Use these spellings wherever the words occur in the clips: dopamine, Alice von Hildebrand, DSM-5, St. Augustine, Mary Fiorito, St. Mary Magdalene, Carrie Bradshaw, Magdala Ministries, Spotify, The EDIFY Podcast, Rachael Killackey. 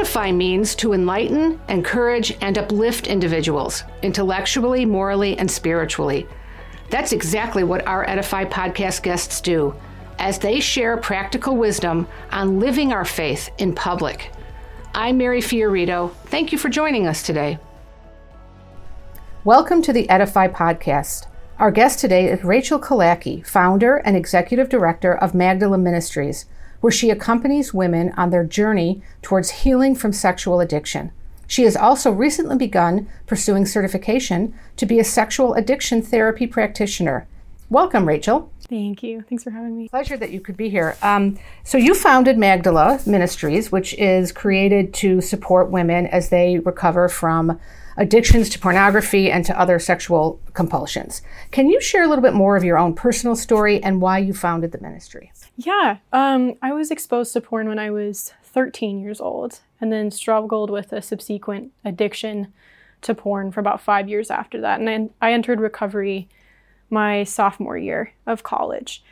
edify means to enlighten, encourage, and uplift individuals, intellectually, morally, and spiritually. That's exactly what our Edify podcast guests do, as they share practical wisdom on living our faith in public. I'm Mary Fiorito. Thank you for joining us today. Welcome to the Edify podcast. Our guest today is Rachael Killackey, founder and executive director of Magdala Ministries, where she accompanies women on their journey towards healing from sexual addiction. She has also recently begun pursuing certification to be a sexual addiction therapy practitioner. Welcome, Rachael. Thank you. Thanks for having me. Pleasure that you could be here. So you founded Magdala Ministries, which is created to support women as they recover from addictions to pornography and to other sexual compulsions. Can you share a little bit more of your own personal story and why you founded the ministry? Yeah. I was exposed to porn when I was 13 years old and then struggled with a subsequent addiction to porn for about 5 years after that. And I entered recovery my sophomore year of college.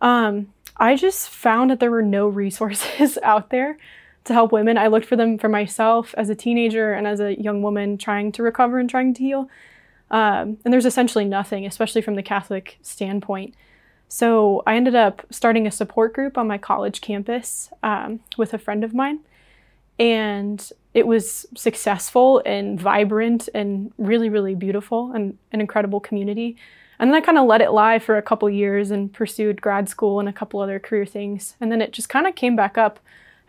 I just found that there were no resources out there to help women. I looked for them for myself as a teenager and as a young woman trying to recover and trying to heal. And there's essentially nothing, especially from the Catholic standpoint. So I ended up starting a support group on my college campus with a friend of mine. And it was successful and vibrant and really, really beautiful and an incredible community. And then I kind of let it lie for a couple years and pursued grad school and a couple other career things. And then it just kind of came back up,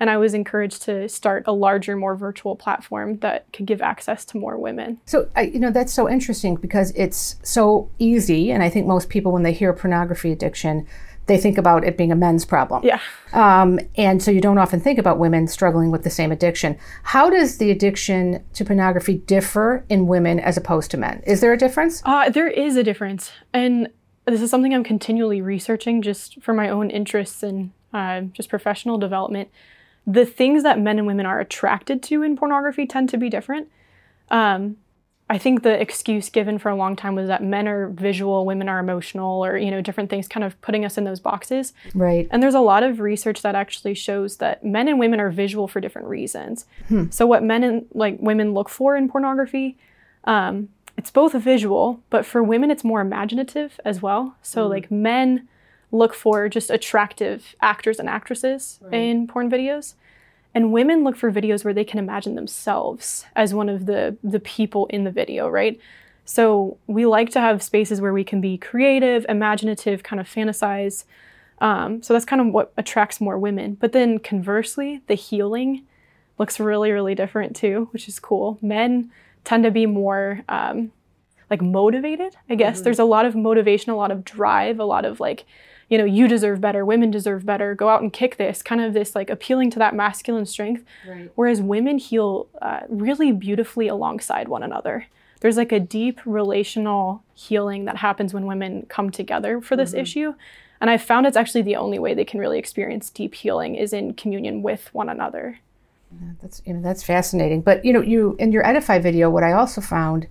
and I was encouraged to start a larger, more virtual platform that could give access to more women. So, that's so interesting because it's so easy. And I think most people, when they hear pornography addiction, they think about it being a men's problem. Yeah. And so you don't often think about women struggling with the same addiction. How does the addiction to pornography differ in women as opposed to men? Is there a difference? There is a difference. And this is something I'm continually researching just for my own interests and just professional development. The things that men and women are attracted to in pornography tend to be different. I think the excuse given for a long time was that men are visual, women are emotional, or, different things kind of putting us in those boxes. Right. And there's a lot of research that actually shows that men and women are visual for different reasons. So what men and women look for in pornography, it's both visual, but for women, it's more imaginative as well. So men look for just attractive actors and actresses in porn videos. And women look for videos where they can imagine themselves as one of the people in the video, right? So we like to have spaces where we can be creative, imaginative, kind of fantasize. So that's kind of what attracts more women. But then conversely, the healing looks really, really different too, which is cool. Men tend to be more motivated, I guess. There's a lot of motivation, a lot of drive, a lot of you deserve better, women deserve better, go out and kick this, kind of this appealing to that masculine strength. Right. Whereas women heal really beautifully alongside one another. There's a deep relational healing that happens when women come together for this issue. And I found it's actually the only way they can really experience deep healing is in communion with one another. Yeah, that's fascinating. But, you in your Edify video, what I also found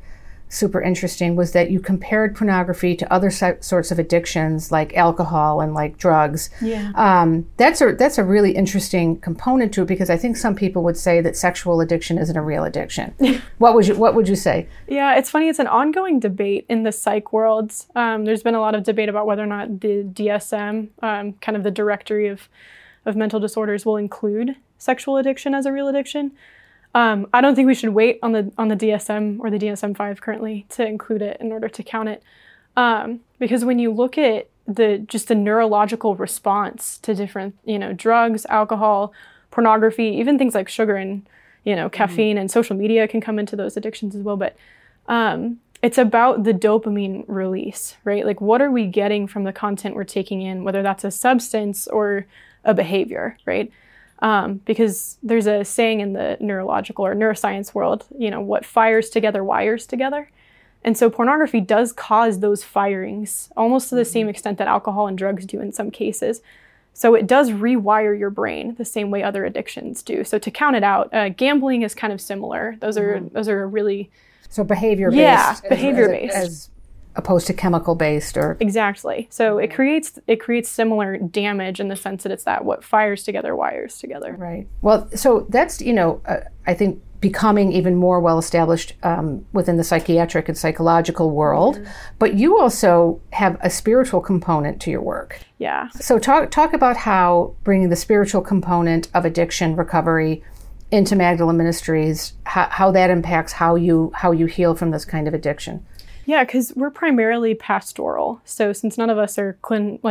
super interesting was that you compared pornography to other sorts of addictions like alcohol and drugs. Yeah. That's a really interesting component to it because I think some people would say that sexual addiction isn't a real addiction. What would you say? Yeah, it's funny. It's an ongoing debate in the psych world. There's been a lot of debate about whether or not the DSM, kind of the directory of mental disorders, will include sexual addiction as a real addiction. I don't think we should wait on the DSM or the DSM-5 currently to include it in order to count it, because when you look at the neurological response to different drugs, alcohol, pornography, even things like sugar and caffeine and social media can come into those addictions as well. But it's about the dopamine release, right? What are we getting from the content we're taking in, whether that's a substance or a behavior, right? Because there's a saying in the neurological or neuroscience world, what fires together wires together. And so pornography does cause those firings almost to the same extent that alcohol and drugs do in some cases. So it does rewire your brain the same way other addictions do. So to count it out, gambling is kind of similar. Those are really... So behavior-based. Yeah, behavior-based. opposed to chemical-based or... Exactly. So it creates similar damage in the sense that it's that what fires together wires together. Right. Well, so that's, I think becoming even more well-established within the psychiatric and psychological world. Mm-hmm. But you also have a spiritual component to your work. Yeah. So talk about how bringing the spiritual component of addiction recovery into Magdala Ministries, how that impacts how you heal from this kind of addiction. Yeah, because we're primarily pastoral. So since none of us are clinical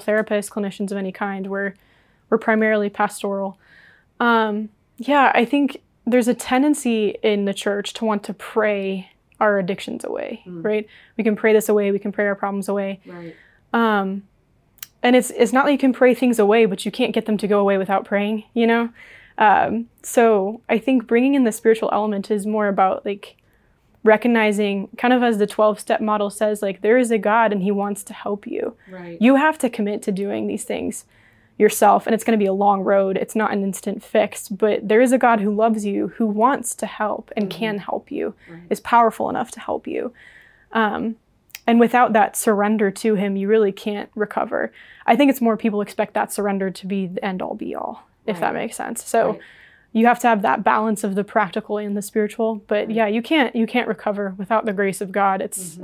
therapists, clinicians of any kind, we're primarily pastoral. I think there's a tendency in the church to want to pray our addictions away, right? We can pray this away. We can pray our problems away. Right. And it's not that you can pray things away, but you can't get them to go away without praying, So I think bringing in the spiritual element is more about recognizing, kind of as the 12-step model says, there is a God and he wants to help you. Right. You have to commit to doing these things yourself, and it's going to be a long road. It's not an instant fix, but there is a God who loves you, who wants to help and can help you, is powerful enough to help you. And without that surrender to him, you really can't recover. I think it's more people expect that surrender to be the end-all, be-all. If that makes sense. So you have to have that balance of the practical and the spiritual. But you can't recover without the grace of God. It's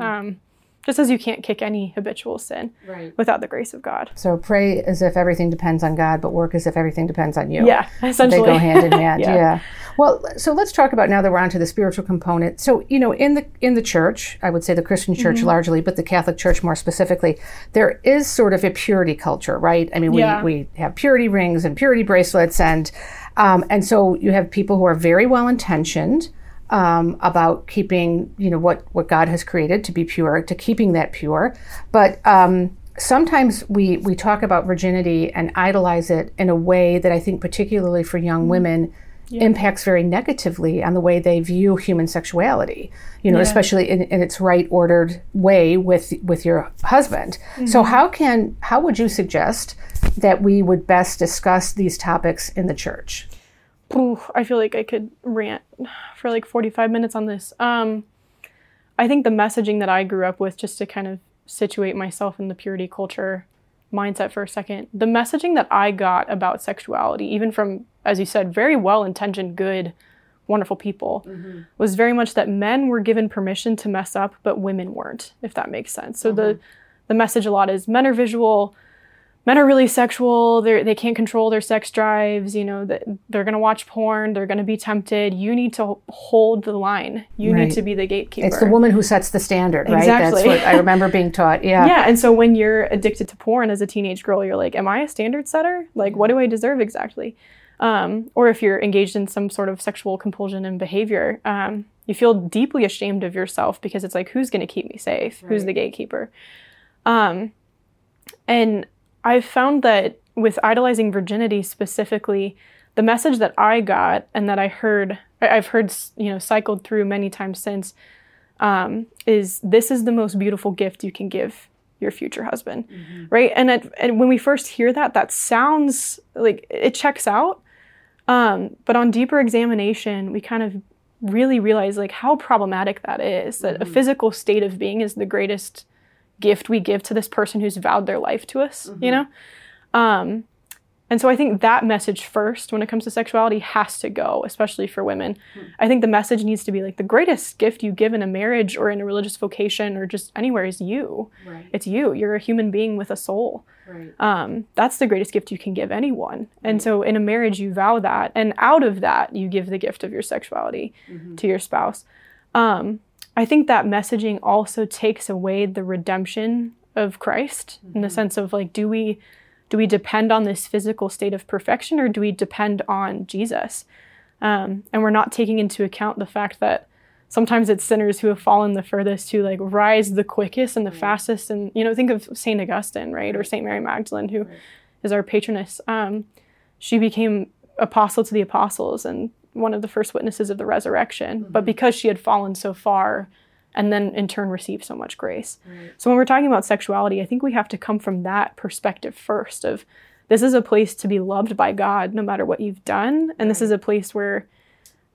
just as you can't kick any habitual sin without the grace of God. So pray as if everything depends on God, but work as if everything depends on you. Yeah, essentially. So they go hand in hand. Yeah. Well, so let's talk about, now that we're onto the spiritual component. So, in the church, I would say the Christian church largely, but the Catholic church more specifically, there is sort of a purity culture, right? I mean, we have purity rings and purity bracelets, and so you have people who are very well-intentioned, about keeping, what God has created to be pure, to keeping that pure. But sometimes we talk about virginity and idolize it in a way that I think particularly for young women impacts very negatively on the way they view human sexuality, especially in its right ordered way with your husband. Mm-hmm. So how would you suggest that we would best discuss these topics in the church? Ooh, I feel like I could rant for 45 minutes on this. I think the messaging that I grew up with, just to kind of situate myself in the purity culture mindset for a second, the messaging that I got about sexuality, even from, as you said, very well-intentioned, good, wonderful people, was very much that men were given permission to mess up, but women weren't, if that makes sense. So the message a lot is men are visual, men are really sexual, they can't control their sex drives, they're going to watch porn, they're going to be tempted. You need to hold the line. You need to be the gatekeeper. It's the woman who sets the standard, right? Exactly. That's what I remember being taught, Yeah, and so when you're addicted to porn as a teenage girl, you're like, am I a standard setter? What do I deserve exactly? Or if you're engaged in some sort of sexual compulsion and behavior, you feel deeply ashamed of yourself because it's who's going to keep me safe? Right. Who's the gatekeeper? And I've found that with idolizing virginity specifically, the message that I got and that I've heard, cycled through many times since, is this is the most beautiful gift you can give your future husband, right? And when we first hear that sounds like it checks out, but on deeper examination, we kind of really realize how problematic that is. That a physical state of being is the greatest gift we give to this person who's vowed their life to us, and so I think that message first, when it comes to sexuality, has to go, especially for women. I think the message needs to be the greatest gift you give in a marriage or in a religious vocation or just anywhere is you. Right. It's you. You're a human being with a soul. Right. That's the greatest gift you can give anyone. Right. And so in a marriage, you vow that, and out of that, you give the gift of your sexuality to your spouse. I think that messaging also takes away the redemption of Christ in the sense of do we depend on this physical state of perfection, or do we depend on Jesus? And we're not taking into account the fact that sometimes it's sinners who have fallen the furthest who rise the quickest and the fastest. And think of St. Augustine, right? Or St. Mary Magdalene, who is our patroness. She became apostle to the apostles and one of the first witnesses of the resurrection, but because she had fallen so far and then in turn received so much grace. Right. So when we're talking about sexuality, I think we have to come from that perspective first of this is a place to be loved by God no matter what you've done. And this is a place where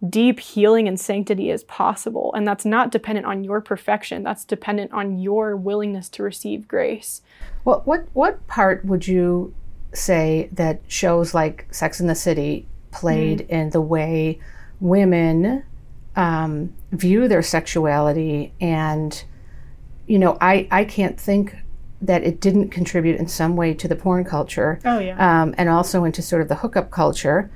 deep healing and sanctity as possible. And that's not dependent on your perfection. That's dependent on your willingness to receive grace. Well, what part would you say that shows like Sex and the City played in the way women view their sexuality? And, you know, I can't think that it didn't contribute in some way to the porn culture. Oh, yeah. And also into sort of the hookup culture.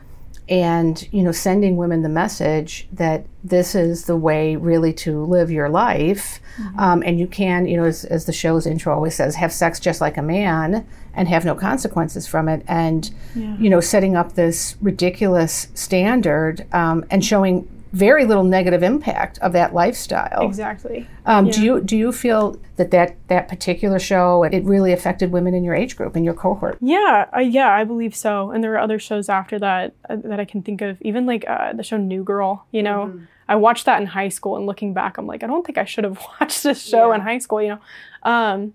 And, you know, sending women the message that this is the way really to live your life. Mm-hmm. And you can, you know, as the show's intro always says, have sex just like a man and have no consequences from it. And, you know, setting up this ridiculous standard and showing very little negative impact of that lifestyle. Exactly. Do you feel that particular show, it really affected women in your age group, in your cohort? Yeah, I believe so. And there were other shows after that that I can think of, even like the show New Girl, you know. Mm-hmm. I watched that in high school, and looking back, I'm like, I don't think I should have watched this show in high school, you know.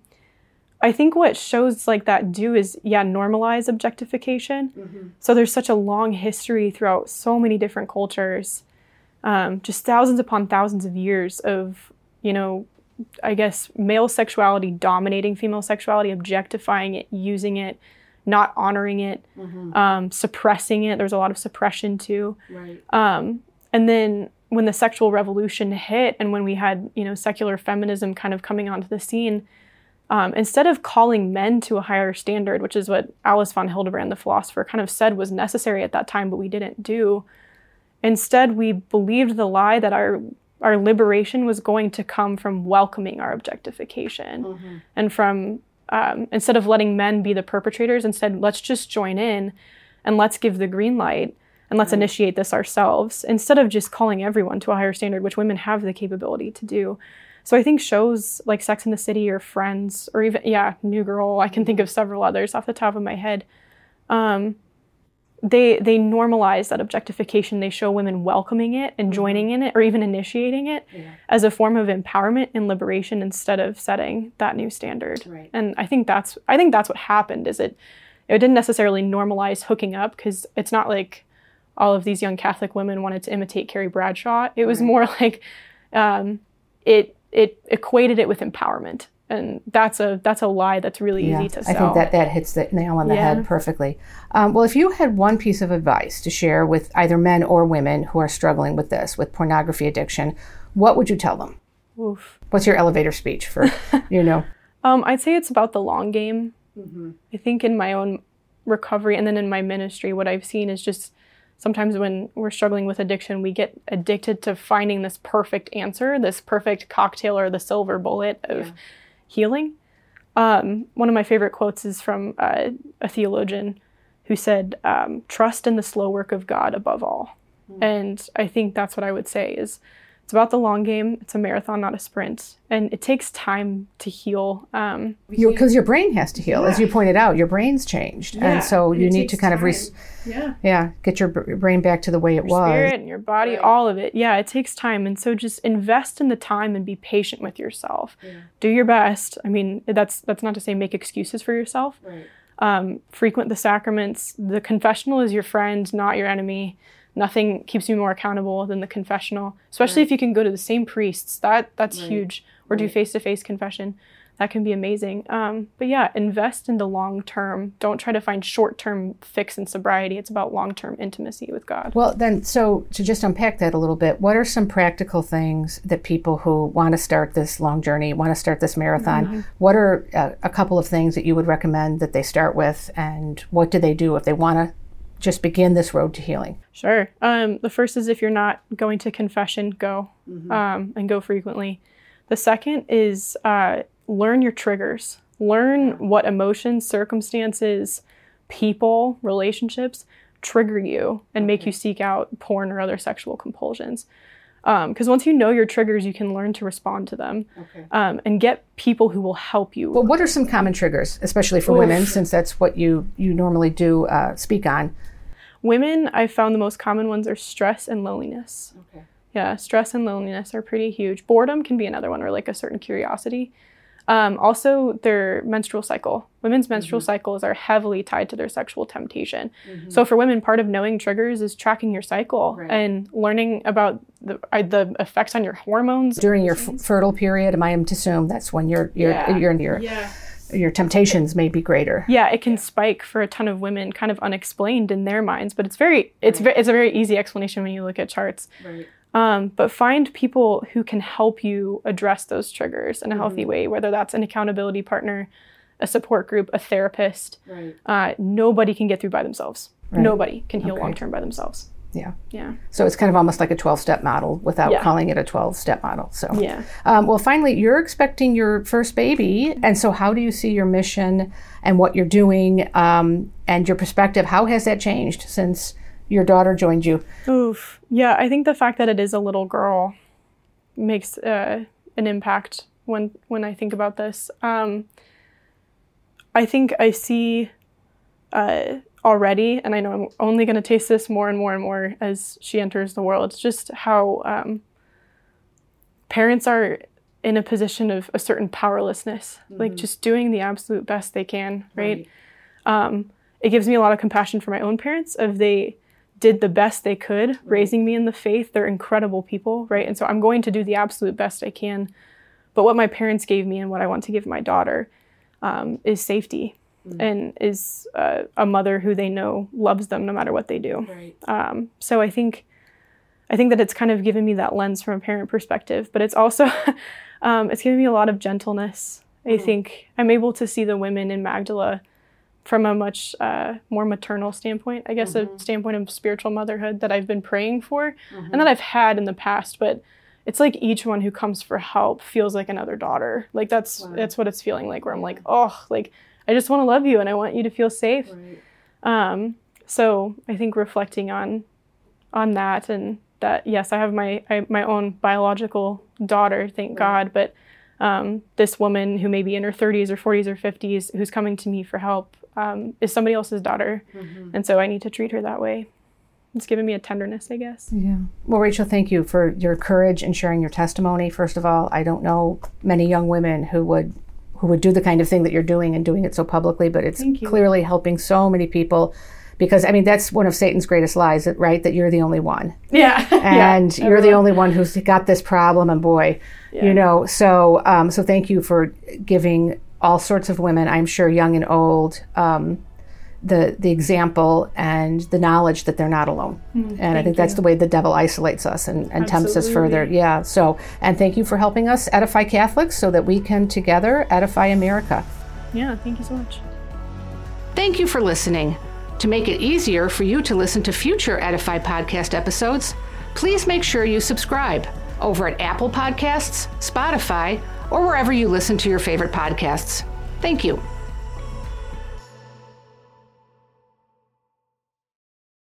I think what shows like that do is, normalize objectification. Mm-hmm. So there's such a long history throughout so many different cultures. Just thousands upon thousands of years of, you know, I guess male sexuality dominating female sexuality, objectifying it, using it, not honoring it, suppressing it. There's a lot of suppression too. Right. And then when the sexual revolution hit and when we had, you know, secular feminism kind of coming onto the scene, instead of calling men to a higher standard, which is what Alice von Hildebrand, the philosopher, kind of said was necessary at that time, but we didn't do. Instead, we believed the lie that our liberation was going to come from welcoming our objectification. Mm-hmm. And from, instead of letting men be the perpetrators, instead, let's just join in and let's give the green light and let's initiate this ourselves, instead of just calling everyone to a higher standard, which women have the capability to do. So I think shows like Sex and the City or Friends or even, New Girl, I can think of several others off the top of my head, They normalize that objectification. They show women welcoming it and joining in it or even initiating it as a form of empowerment and liberation instead of setting that new standard. Right. And I think that's what happened is it didn't necessarily normalize hooking up, because it's not like all of these young Catholic women wanted to imitate Carrie Bradshaw. It was more like it equated it with empowerment. And that's a lie that's really easy to sell. I think that hits the nail on the head perfectly. Well, if you had one piece of advice to share with either men or women who are struggling with this, with pornography addiction, what would you tell them? Oof. What's your elevator speech for, you know? I'd say it's about the long game. Mm-hmm. I think in my own recovery and then in my ministry, what I've seen is just sometimes when we're struggling with addiction, we get addicted to finding this perfect answer, this perfect cocktail or the silver bullet of healing. One of my favorite quotes is from a theologian who said, trust in the slow work of God above all. Mm. And I think that's what I would say is it's about the long game. It's a marathon, not a sprint. And it takes time to heal. Because your brain has to heal. Yeah. As you pointed out, your brain's changed. Yeah. And so you need to kind of get your brain back to the way it was. Your spirit and your body, all of it. Yeah, it takes time. And so just invest in the time and be patient with yourself. Yeah. Do your best. I mean, that's not to say make excuses for yourself. Right. Frequent the sacraments. The confessional is your friend, not your enemy. Nothing keeps you more accountable than the confessional, especially if you can go to the same priests. That's huge. Or do face-to-face confession. That can be amazing. But yeah, invest in the long-term. Don't try to find short-term fix in sobriety. It's about long-term intimacy with God. Well, then, so to just unpack that a little bit, what are some practical things that people who want to start this long journey, want to start this marathon, what are a couple of things that you would recommend that they start with, and what do they do if they want to just begin this road to healing? Sure. The first is if you're not going to confession, go and go frequently. The second is learn your triggers. Learn what emotions, circumstances, people, relationships trigger you and make you seek out porn or other sexual compulsions. Because once you know your triggers, you can learn to respond to them and get people who will help you. Well, what are some common triggers, especially for women, since that's what you normally do speak on? Women, I found the most common ones are stress and loneliness. Okay. Yeah, stress and loneliness are pretty huge. Boredom can be another one, or like a certain curiosity. Also, their menstrual cycle. Women's menstrual cycles are heavily tied to their sexual temptation. So for women, part of knowing triggers is tracking your cycle and learning about the effects on your hormones. During your fertile period, am I to assume that's when your temptations may be greater? Yeah, it can spike for a ton of women, kind of unexplained in their minds, but it's a very easy explanation when you look at charts. Right. But find people who can help you address those triggers in a healthy way, whether that's an accountability partner, a support group, a therapist. Right. Nobody can get through by themselves. Right. Nobody can heal long-term by themselves. Yeah. Yeah. So it's kind of almost like a 12-step model without calling it a 12-step model. So, yeah. Well, finally, you're expecting your first baby. And so how do you see your mission and what you're doing and your perspective? How has that changed since your daughter joined you? Oof. Yeah, I think the fact that it is a little girl makes an impact when I think about this. I think I see already, and I know I'm only going to taste this more and more and more as she enters the world, just how parents are in a position of a certain powerlessness, like just doing the absolute best they can, right? It gives me a lot of compassion for my own parents of they did the best they could, raising me in the faith. They're incredible people, right? And so I'm going to do the absolute best I can. But what my parents gave me and what I want to give my daughter is safety and is a mother who they know loves them no matter what they do. Right. So I think that it's kind of given me that lens from a parent perspective, but it's also, it's given me a lot of gentleness. I think I'm able to see the women in Magdala from a much more maternal standpoint, I guess, a standpoint of spiritual motherhood that I've been praying for and that I've had in the past. But it's like each one who comes for help feels like another daughter. Like that's what it's feeling like, where I'm like, oh, like I just want to love you and I want you to feel safe. Right. So I think reflecting on that, and that, yes, I have my own biological daughter, thank God, but this woman who may be in her 30s or 40s or 50s who's coming to me for help is somebody else's daughter. And so I need to treat her that way. It's given me a tenderness, I guess. Yeah. Well, Rachael, thank you for your courage and sharing your testimony. First of all, I don't know many young women who would do the kind of thing that you're doing and doing it so publicly, but it's clearly helping so many people. Because, I mean, that's one of Satan's greatest lies, right? That you're the only one. Yeah. And you're the only one who's got this problem. And boy, you know, so thank you for giving all sorts of women, I'm sure young and old, the example and the knowledge that they're not alone. And I think that's the way the devil isolates us and tempts us further. Yeah. So, and thank you for helping us edify Catholics so that we can together edify America. Yeah. Thank you so much. Thank you for listening. To make it easier for you to listen to future Edify podcast episodes, please make sure you subscribe over at Apple Podcasts, Spotify, or wherever you listen to your favorite podcasts. Thank you.